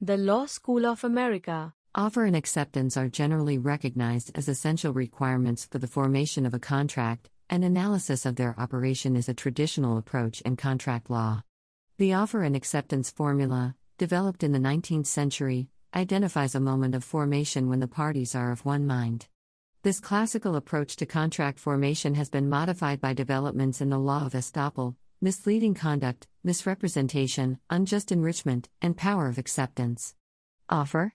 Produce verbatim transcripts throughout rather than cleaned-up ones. The Law School of America. Offer and acceptance are generally recognized as essential requirements for the formation of a contract, and analysis of their operation is a traditional approach in contract law. The offer and acceptance formula, developed in the nineteenth century, identifies a moment of formation when the parties are of one mind. This classical approach to contract formation has been modified by developments in the law of estoppel, misleading conduct, misrepresentation, unjust enrichment, and power of acceptance. Offer.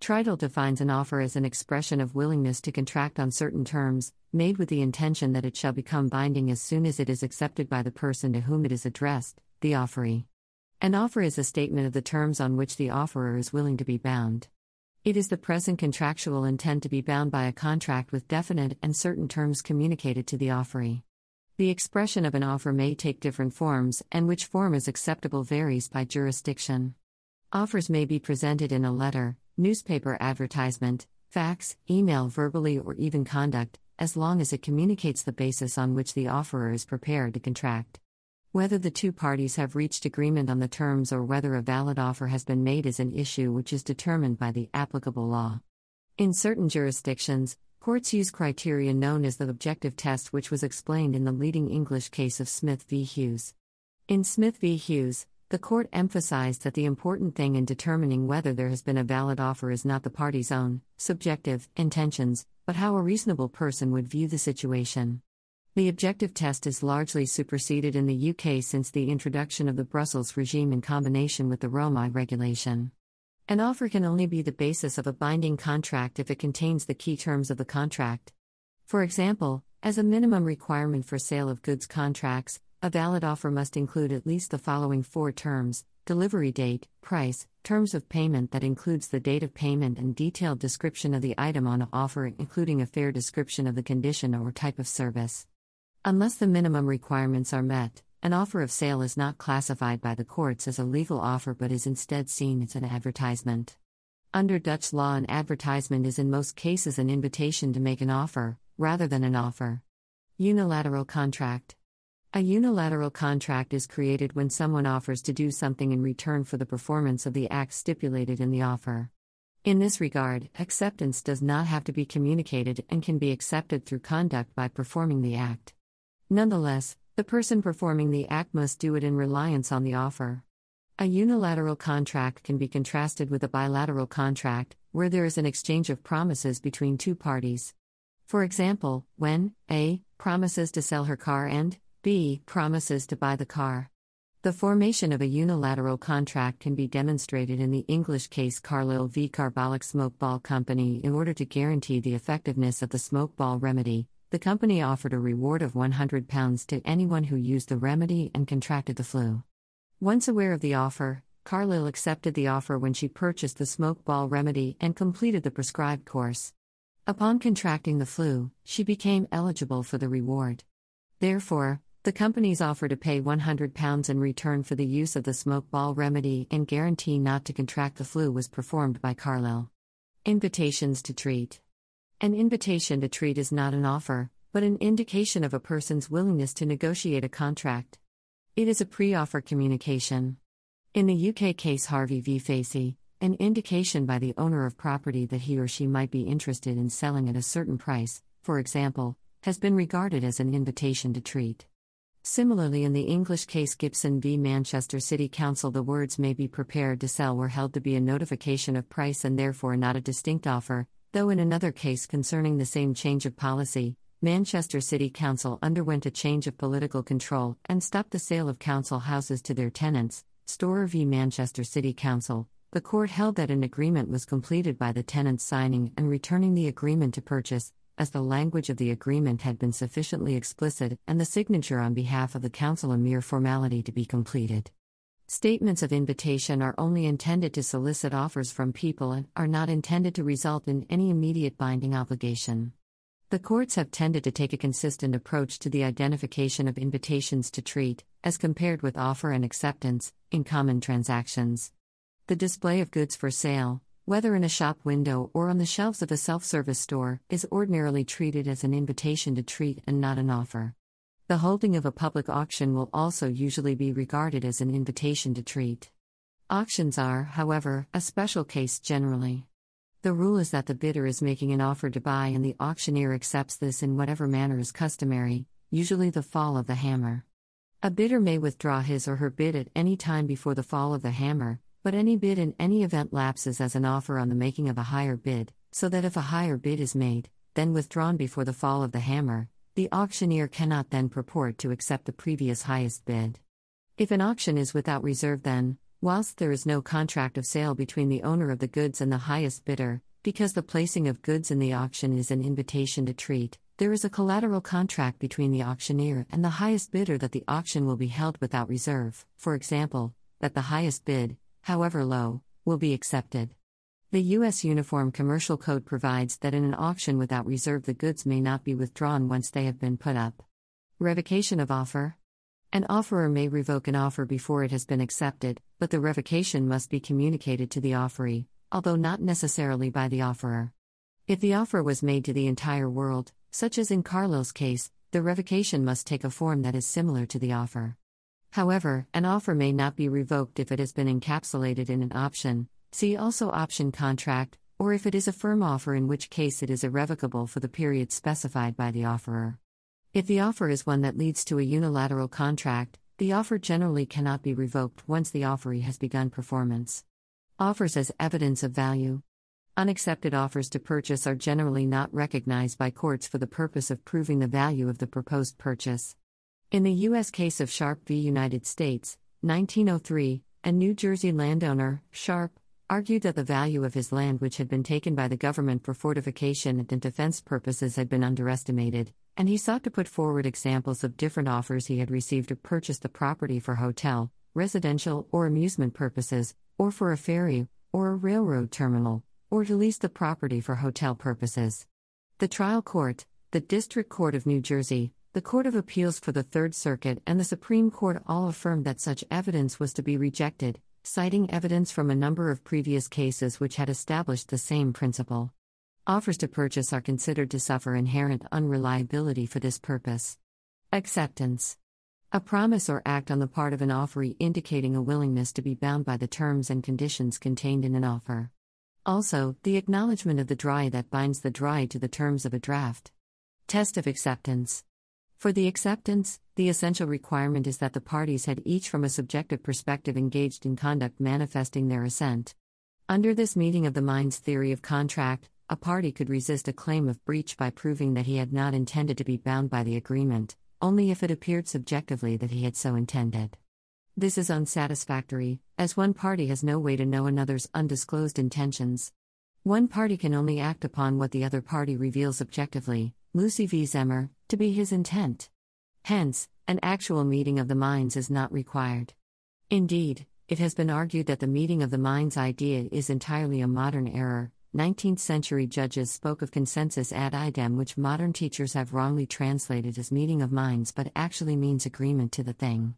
Treitel defines an offer as an expression of willingness to contract on certain terms, made with the intention that it shall become binding as soon as it is accepted by the person to whom it is addressed, the offeree. An offer is a statement of the terms on which the offerer is willing to be bound. It is the present contractual intent to be bound by a contract with definite and certain terms communicated to the offeree. The expression of an offer may take different forms, and which form is acceptable varies by jurisdiction. Offers may be presented in a letter, newspaper advertisement, fax, email, verbally, or even conduct, as long as it communicates the basis on which the offerer is prepared to contract. Whether the two parties have reached agreement on the terms or whether a valid offer has been made is an issue which is determined by the applicable law. In certain jurisdictions, courts use criteria known as the objective test, which was explained in the leading English case of Smith v Hughes. In Smith v Hughes, the court emphasized that the important thing in determining whether there has been a valid offer is not the party's own, subjective, intentions, but how a reasonable person would view the situation. The objective test is largely superseded in the U K since the introduction of the Brussels Regime in combination with the Rome I Regulation. An offer can only be the basis of a binding contract if it contains the key terms of the contract. For example, as a minimum requirement for sale of goods contracts, a valid offer must include at least the following four terms: delivery date, price, terms of payment that includes the date of payment and detailed description of the item on offer including a fair description of the condition or type of service. Unless the minimum requirements are met, an offer of sale is not classified by the courts as a legal offer but is instead seen as an advertisement. Under Dutch law, an advertisement is in most cases an invitation to make an offer, rather than an offer. Unilateral contract. A unilateral contract is created when someone offers to do something in return for the performance of the acts stipulated in the offer. In this regard, acceptance does not have to be communicated and can be accepted through conduct by performing the act. Nonetheless, the person performing the act must do it in reliance on the offer. A unilateral contract can be contrasted with a bilateral contract, where there is an exchange of promises between two parties. For example, when A promises to sell her car and B promises to buy the car. The formation of a unilateral contract can be demonstrated in the English case Carlill v. Carbolic Smoke Ball Company. In order to guarantee the effectiveness of the smoke ball remedy, the company offered a reward of one hundred pounds to anyone who used the remedy and contracted the flu. Once aware of the offer, Carlill accepted the offer when she purchased the smoke ball remedy and completed the prescribed course. Upon contracting the flu, she became eligible for the reward. Therefore, the company's offer to pay one hundred pounds in return for the use of the smoke ball remedy and guarantee not to contract the flu was performed by Carlill. Invitations to treat. An invitation to treat is not an offer, but an indication of a person's willingness to negotiate a contract. It is a pre-offer communication. In the U K case Harvey v Facey, an indication by the owner of property that he or she might be interested in selling at a certain price, for example, has been regarded as an invitation to treat. Similarly, in the English case Gibson v Manchester City Council, the words "may be prepared to sell" were held to be a notification of price and therefore not a distinct offer. Though in another case concerning the same change of policy, Manchester City Council underwent a change of political control and stopped the sale of council houses to their tenants, Storer v Manchester City Council, the court held that an agreement was completed by the tenants signing and returning the agreement to purchase, as the language of the agreement had been sufficiently explicit and the signature on behalf of the council a mere formality to be completed. Statements of invitation are only intended to solicit offers from people and are not intended to result in any immediate binding obligation. The courts have tended to take a consistent approach to the identification of invitations to treat, as compared with offer and acceptance, in common transactions. The display of goods for sale, whether in a shop window or on the shelves of a self-service store, is ordinarily treated as an invitation to treat and not an offer. The holding of a public auction will also usually be regarded as an invitation to treat. Auctions are, however, a special case generally. The rule is that the bidder is making an offer to buy and the auctioneer accepts this in whatever manner is customary, usually the fall of the hammer. A bidder may withdraw his or her bid at any time before the fall of the hammer, but any bid in any event lapses as an offer on the making of a higher bid, so that if a higher bid is made, then withdrawn before the fall of the hammer, the auctioneer cannot then purport to accept the previous highest bid. If an auction is without reserve, then, whilst there is no contract of sale between the owner of the goods and the highest bidder, because the placing of goods in the auction is an invitation to treat, there is a collateral contract between the auctioneer and the highest bidder that the auction will be held without reserve, for example, that the highest bid, however low, will be accepted. The U S Uniform Commercial Code provides that in an auction without reserve the goods may not be withdrawn once they have been put up. Revocation of offer. An offeror may revoke an offer before it has been accepted, but the revocation must be communicated to the offeree, although not necessarily by the offeror. If the offer was made to the entire world, such as in Carlill's case, the revocation must take a form that is similar to the offer. However, an offer may not be revoked if it has been encapsulated in an option, see also option contract, or if it is a firm offer, in which case it is irrevocable for the period specified by the offeror. If the offer is one that leads to a unilateral contract, the offer generally cannot be revoked once the offeree has begun performance. Offers as evidence of value. Unaccepted offers to purchase are generally not recognized by courts for the purpose of proving the value of the proposed purchase. In the U S case of Sharp v. United States, nineteen oh three, a New Jersey landowner, Sharp, argued that the value of his land, which had been taken by the government for fortification and defense purposes, had been underestimated, and he sought to put forward examples of different offers he had received to purchase the property for hotel, residential or amusement purposes, or for a ferry, or a railroad terminal, or to lease the property for hotel purposes. The trial court, the District Court of New Jersey, the Court of Appeals for the Third Circuit, and the Supreme Court all affirmed that such evidence was to be rejected, citing evidence from a number of previous cases which had established the same principle. Offers to purchase are considered to suffer inherent unreliability for this purpose. Acceptance. A promise or act on the part of an offeree indicating a willingness to be bound by the terms and conditions contained in an offer. Also, the acknowledgement of the drawee that binds the drawee to the terms of a draft. Test of acceptance. For the acceptance, the essential requirement is that the parties had each from a subjective perspective engaged in conduct manifesting their assent. Under this meeting of the minds theory of contract, a party could resist a claim of breach by proving that he had not intended to be bound by the agreement, only if it appeared subjectively that he had so intended. This is unsatisfactory, as one party has no way to know another's undisclosed intentions. One party can only act upon what the other party reveals objectively, Lucy v. Zemmer, to be his intent. Hence, an actual meeting of the minds is not required. Indeed, it has been argued that the meeting of the minds idea is entirely a modern error. nineteenth century judges spoke of consensus ad idem, which modern teachers have wrongly translated as meeting of minds but actually means agreement to the thing.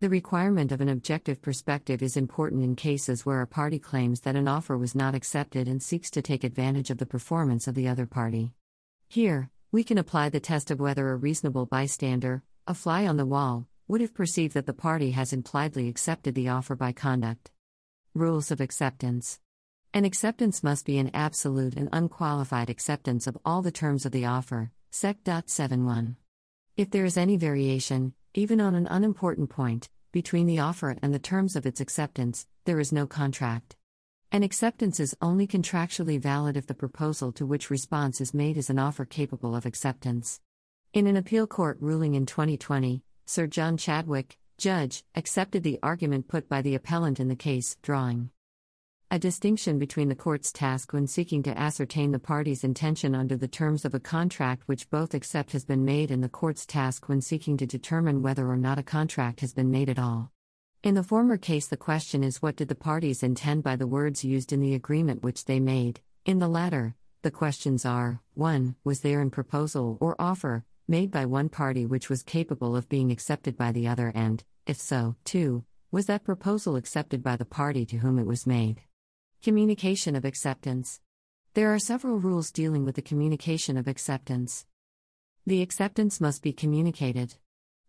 The requirement of an objective perspective is important in cases where a party claims that an offer was not accepted and seeks to take advantage of the performance of the other party. Here, we can apply the test of whether a reasonable bystander, a fly on the wall, would have perceived that the party has impliedly accepted the offer by conduct. Rules of acceptance. An acceptance must be an absolute and unqualified acceptance of all the terms of the offer, Sec seventy-one. If there is any variation, even on an unimportant point, between the offer and the terms of its acceptance, there is no contract. An acceptance is only contractually valid if the proposal to which response is made is an offer capable of acceptance. In an appeal court ruling in twenty twenty, Sir John Chadwick, judge, accepted the argument put by the appellant in the case, drawing a distinction between the court's task when seeking to ascertain the party's intention under the terms of a contract which both accept has been made and the court's task when seeking to determine whether or not a contract has been made at all. In the former case, the question is what did the parties intend by the words used in the agreement which they made. In the latter, the questions are, one. Was there an proposal or offer, made by one party which was capable of being accepted by the other, and, if so, two. Was that proposal accepted by the party to whom it was made? Communication of acceptance. There are several rules dealing with the communication of acceptance. The acceptance must be communicated.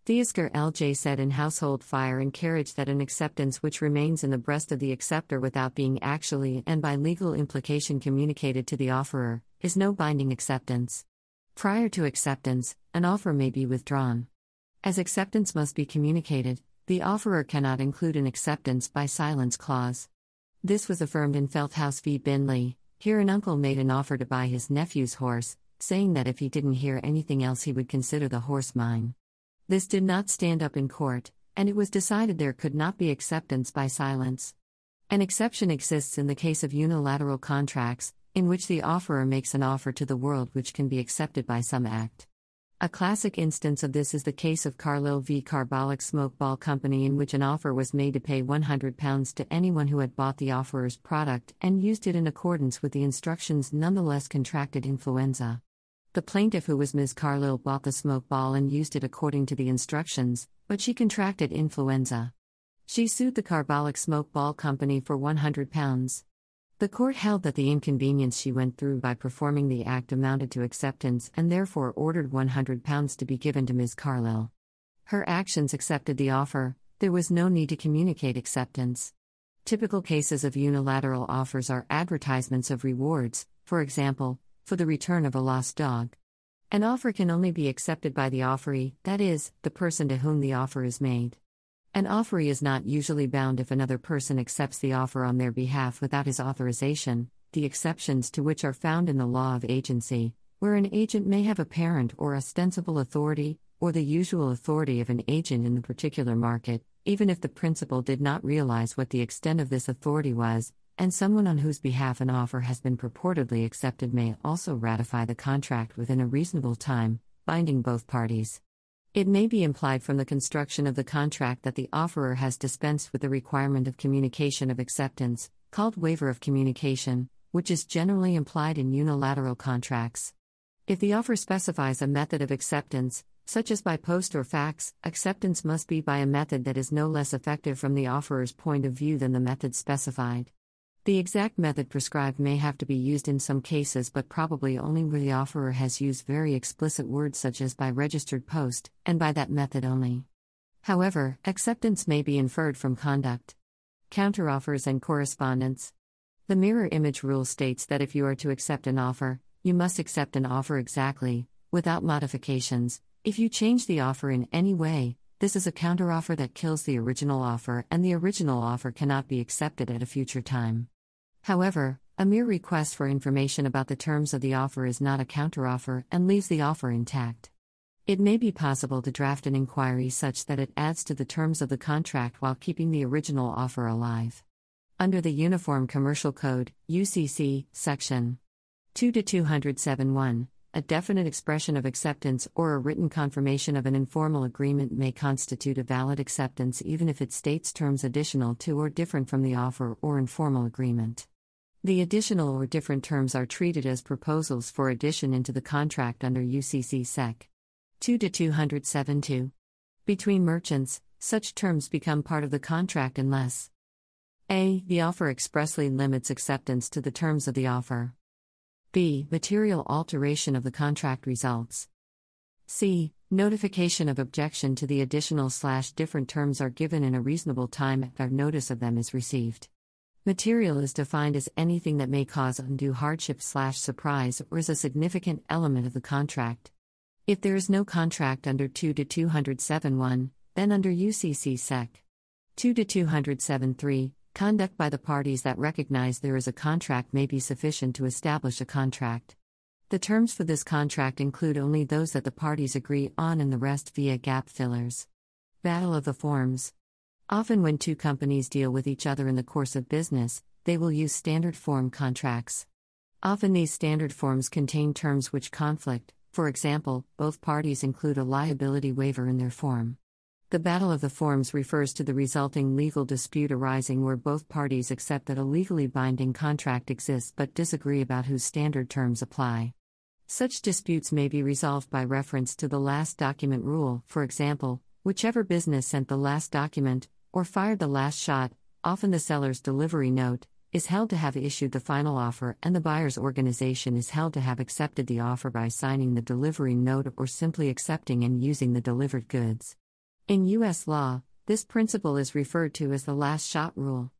Theusker L J said in Household Fire and Carriage that an acceptance which remains in the breast of the acceptor without being actually and by legal implication communicated to the offerer, is no binding acceptance. Prior to acceptance, an offer may be withdrawn. As acceptance must be communicated, the offerer cannot include an acceptance by silence clause. This was affirmed in Felthouse v. Binley. Here an uncle made an offer to buy his nephew's horse, saying that if he didn't hear anything else he would consider the horse mine. This did not stand up in court, and it was decided there could not be acceptance by silence. An exception exists in the case of unilateral contracts, in which the offerer makes an offer to the world which can be accepted by some act. A classic instance of this is the case of Carlill v. Carbolic Smoke Ball Company, in which an offer was made to pay one hundred pounds to anyone who had bought the offerer's product and used it in accordance with the instructions, nonetheless contracted influenza. The plaintiff, who was Miz Carlill, bought the smoke ball and used it according to the instructions, but she contracted influenza. She sued the Carbolic Smoke Ball Company for one hundred pounds. The court held that the inconvenience she went through by performing the act amounted to acceptance and therefore ordered one hundred pounds to be given to Miz Carlill. Her actions accepted the offer. There was no need to communicate acceptance. Typical cases of unilateral offers are advertisements of rewards, for example, for the return of a lost dog. An offer can only be accepted by the offeree, that is, the person to whom the offer is made. An offeree is not usually bound if another person accepts the offer on their behalf without his authorization, the exceptions to which are found in the law of agency, where an agent may have apparent or ostensible authority, or the usual authority of an agent in the particular market, even if the principal did not realize what the extent of this authority was, and someone on whose behalf an offer has been purportedly accepted may also ratify the contract within a reasonable time, binding both parties. It may be implied from the construction of the contract that the offerer has dispensed with the requirement of communication of acceptance, called waiver of communication, which is generally implied in unilateral contracts. If the offer specifies a method of acceptance, such as by post or fax, acceptance must be by a method that is no less effective from the offerer's point of view than the method specified. The exact method prescribed may have to be used in some cases, but probably only where the offerer has used very explicit words such as by registered post, and by that method only. However, acceptance may be inferred from conduct. Counteroffers and correspondence. The mirror image rule states that if you are to accept an offer, you must accept an offer exactly, without modifications. If you change the offer in any way, this is a counteroffer that kills the original offer, and the original offer cannot be accepted at a future time. However, a mere request for information about the terms of the offer is not a counteroffer and leaves the offer intact. It may be possible to draft an inquiry such that it adds to the terms of the contract while keeping the original offer alive. Under the Uniform Commercial Code, U C C, Section two to two oh seven one, a definite expression of acceptance or a written confirmation of an informal agreement may constitute a valid acceptance even if it states terms additional to or different from the offer or informal agreement. The additional or different terms are treated as proposals for addition into the contract under U C C Sec. two to two oh seven two. Between merchants, such terms become part of the contract unless a. The offer expressly limits acceptance to the terms of the offer. b. Material alteration of the contract results. c. Notification of objection to the additional/different terms are given in a reasonable time after notice of them is received. Material is defined as anything that may cause undue hardship/surprise or is a significant element of the contract. If there is no contract under two to two oh seven one, then under U C C Sec. two to two oh seven three, conduct by the parties that recognize there is a contract may be sufficient to establish a contract. The terms for this contract include only those that the parties agree on and the rest via gap fillers. Battle of the forms. Often when two companies deal with each other in the course of business, they will use standard form contracts. Often these standard forms contain terms which conflict, for example, both parties include a liability waiver in their form. The battle of the forms refers to the resulting legal dispute arising where both parties accept that a legally binding contract exists but disagree about whose standard terms apply. Such disputes may be resolved by reference to the last document rule, for example, whichever business sent the last document, or fired the last shot, often the seller's delivery note, is held to have issued the final offer and the buyer's organization is held to have accepted the offer by signing the delivery note or simply accepting and using the delivered goods. In U S law, this principle is referred to as the last shot rule.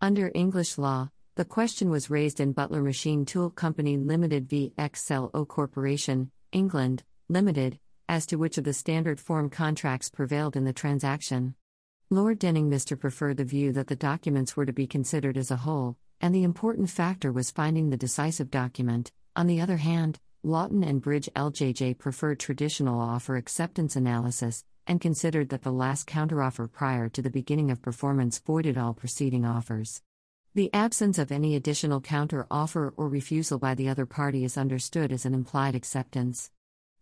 Under English law, the question was raised in Butler Machine Tool Company Limited v. X L O Corporation, England, Limited, as to which of the standard form contracts prevailed in the transaction. Lord Denning Mister preferred the view that the documents were to be considered as a whole, and the important factor was finding the decisive document. On the other hand, Lawton and Bridge L J J preferred traditional offer acceptance analysis, and considered that the last counteroffer prior to the beginning of performance voided all preceding offers. The absence of any additional counteroffer or refusal by the other party is understood as an implied acceptance.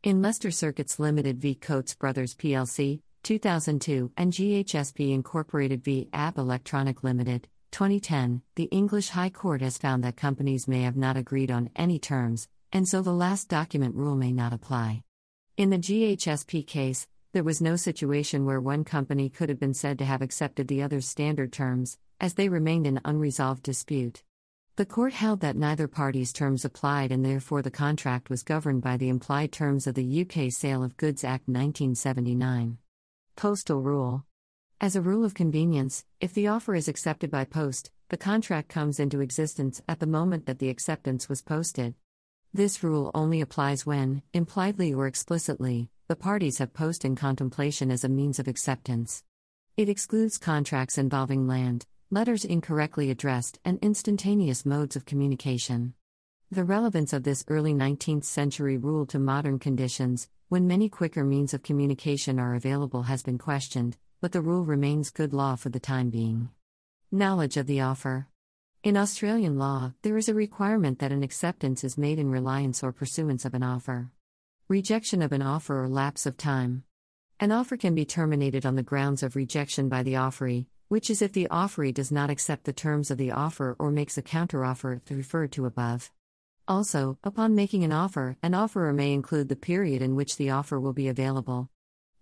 In Leicester Circuits Limited v. Coates Brothers P L C, two thousand two, and G H S P Incorporated v. App Electronic Limited, twenty ten, the English High Court has found that companies may have not agreed on any terms, and so the last document rule may not apply. In the G H S P case, there was no situation where one company could have been said to have accepted the other's standard terms, as they remained an unresolved dispute. The court held that neither party's terms applied and therefore the contract was governed by the implied terms of the U K Sale of Goods Act nineteen seventy-nine. Postal rule. As a rule of convenience, if the offer is accepted by post, the contract comes into existence at the moment that the acceptance was posted. This rule only applies when, impliedly or explicitly, the parties have post in contemplation as a means of acceptance. It excludes contracts involving land, letters incorrectly addressed, and instantaneous modes of communication. The relevance of this early nineteenth century rule to modern conditions, when many quicker means of communication are available, has been questioned, but the rule remains good law for the time being. Knowledge of the offer. In Australian law, there is a requirement that an acceptance is made in reliance or pursuance of an offer. Rejection of an offer or lapse of time. An offer can be terminated on the grounds of rejection by the offeree, which is if the offeree does not accept the terms of the offer or makes a counteroffer referred to above. Also, upon making an offer, an offeror may include the period in which the offer will be available.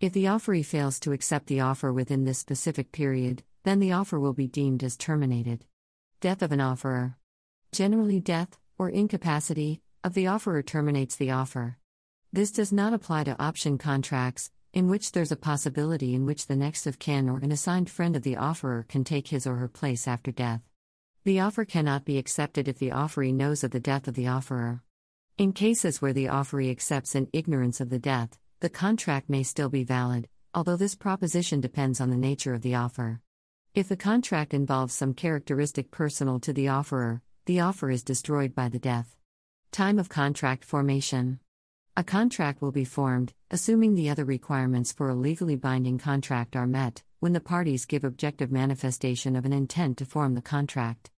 If the offeree fails to accept the offer within this specific period, then the offer will be deemed as terminated. Death of an offeror. Generally, death, or incapacity, of the offeror terminates the offer. This does not apply to option contracts, in which there's a possibility in which the next of kin or an assigned friend of the offeror can take his or her place after death. The offer cannot be accepted if the offeree knows of the death of the offeror. In cases where the offeree accepts in ignorance of the death, the contract may still be valid, although this proposition depends on the nature of the offer. If the contract involves some characteristic personal to the offeror, the offer is destroyed by the death. Time of contract formation. A contract will be formed, assuming the other requirements for a legally binding contract are met, when the parties give objective manifestation of an intent to form the contract.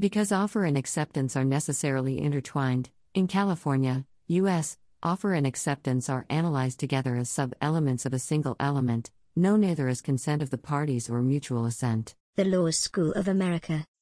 Because offer and acceptance are necessarily intertwined, in California, U S, offer and acceptance are analyzed together as sub-elements of a single element, known either as consent of the parties or mutual assent. The Law School of America.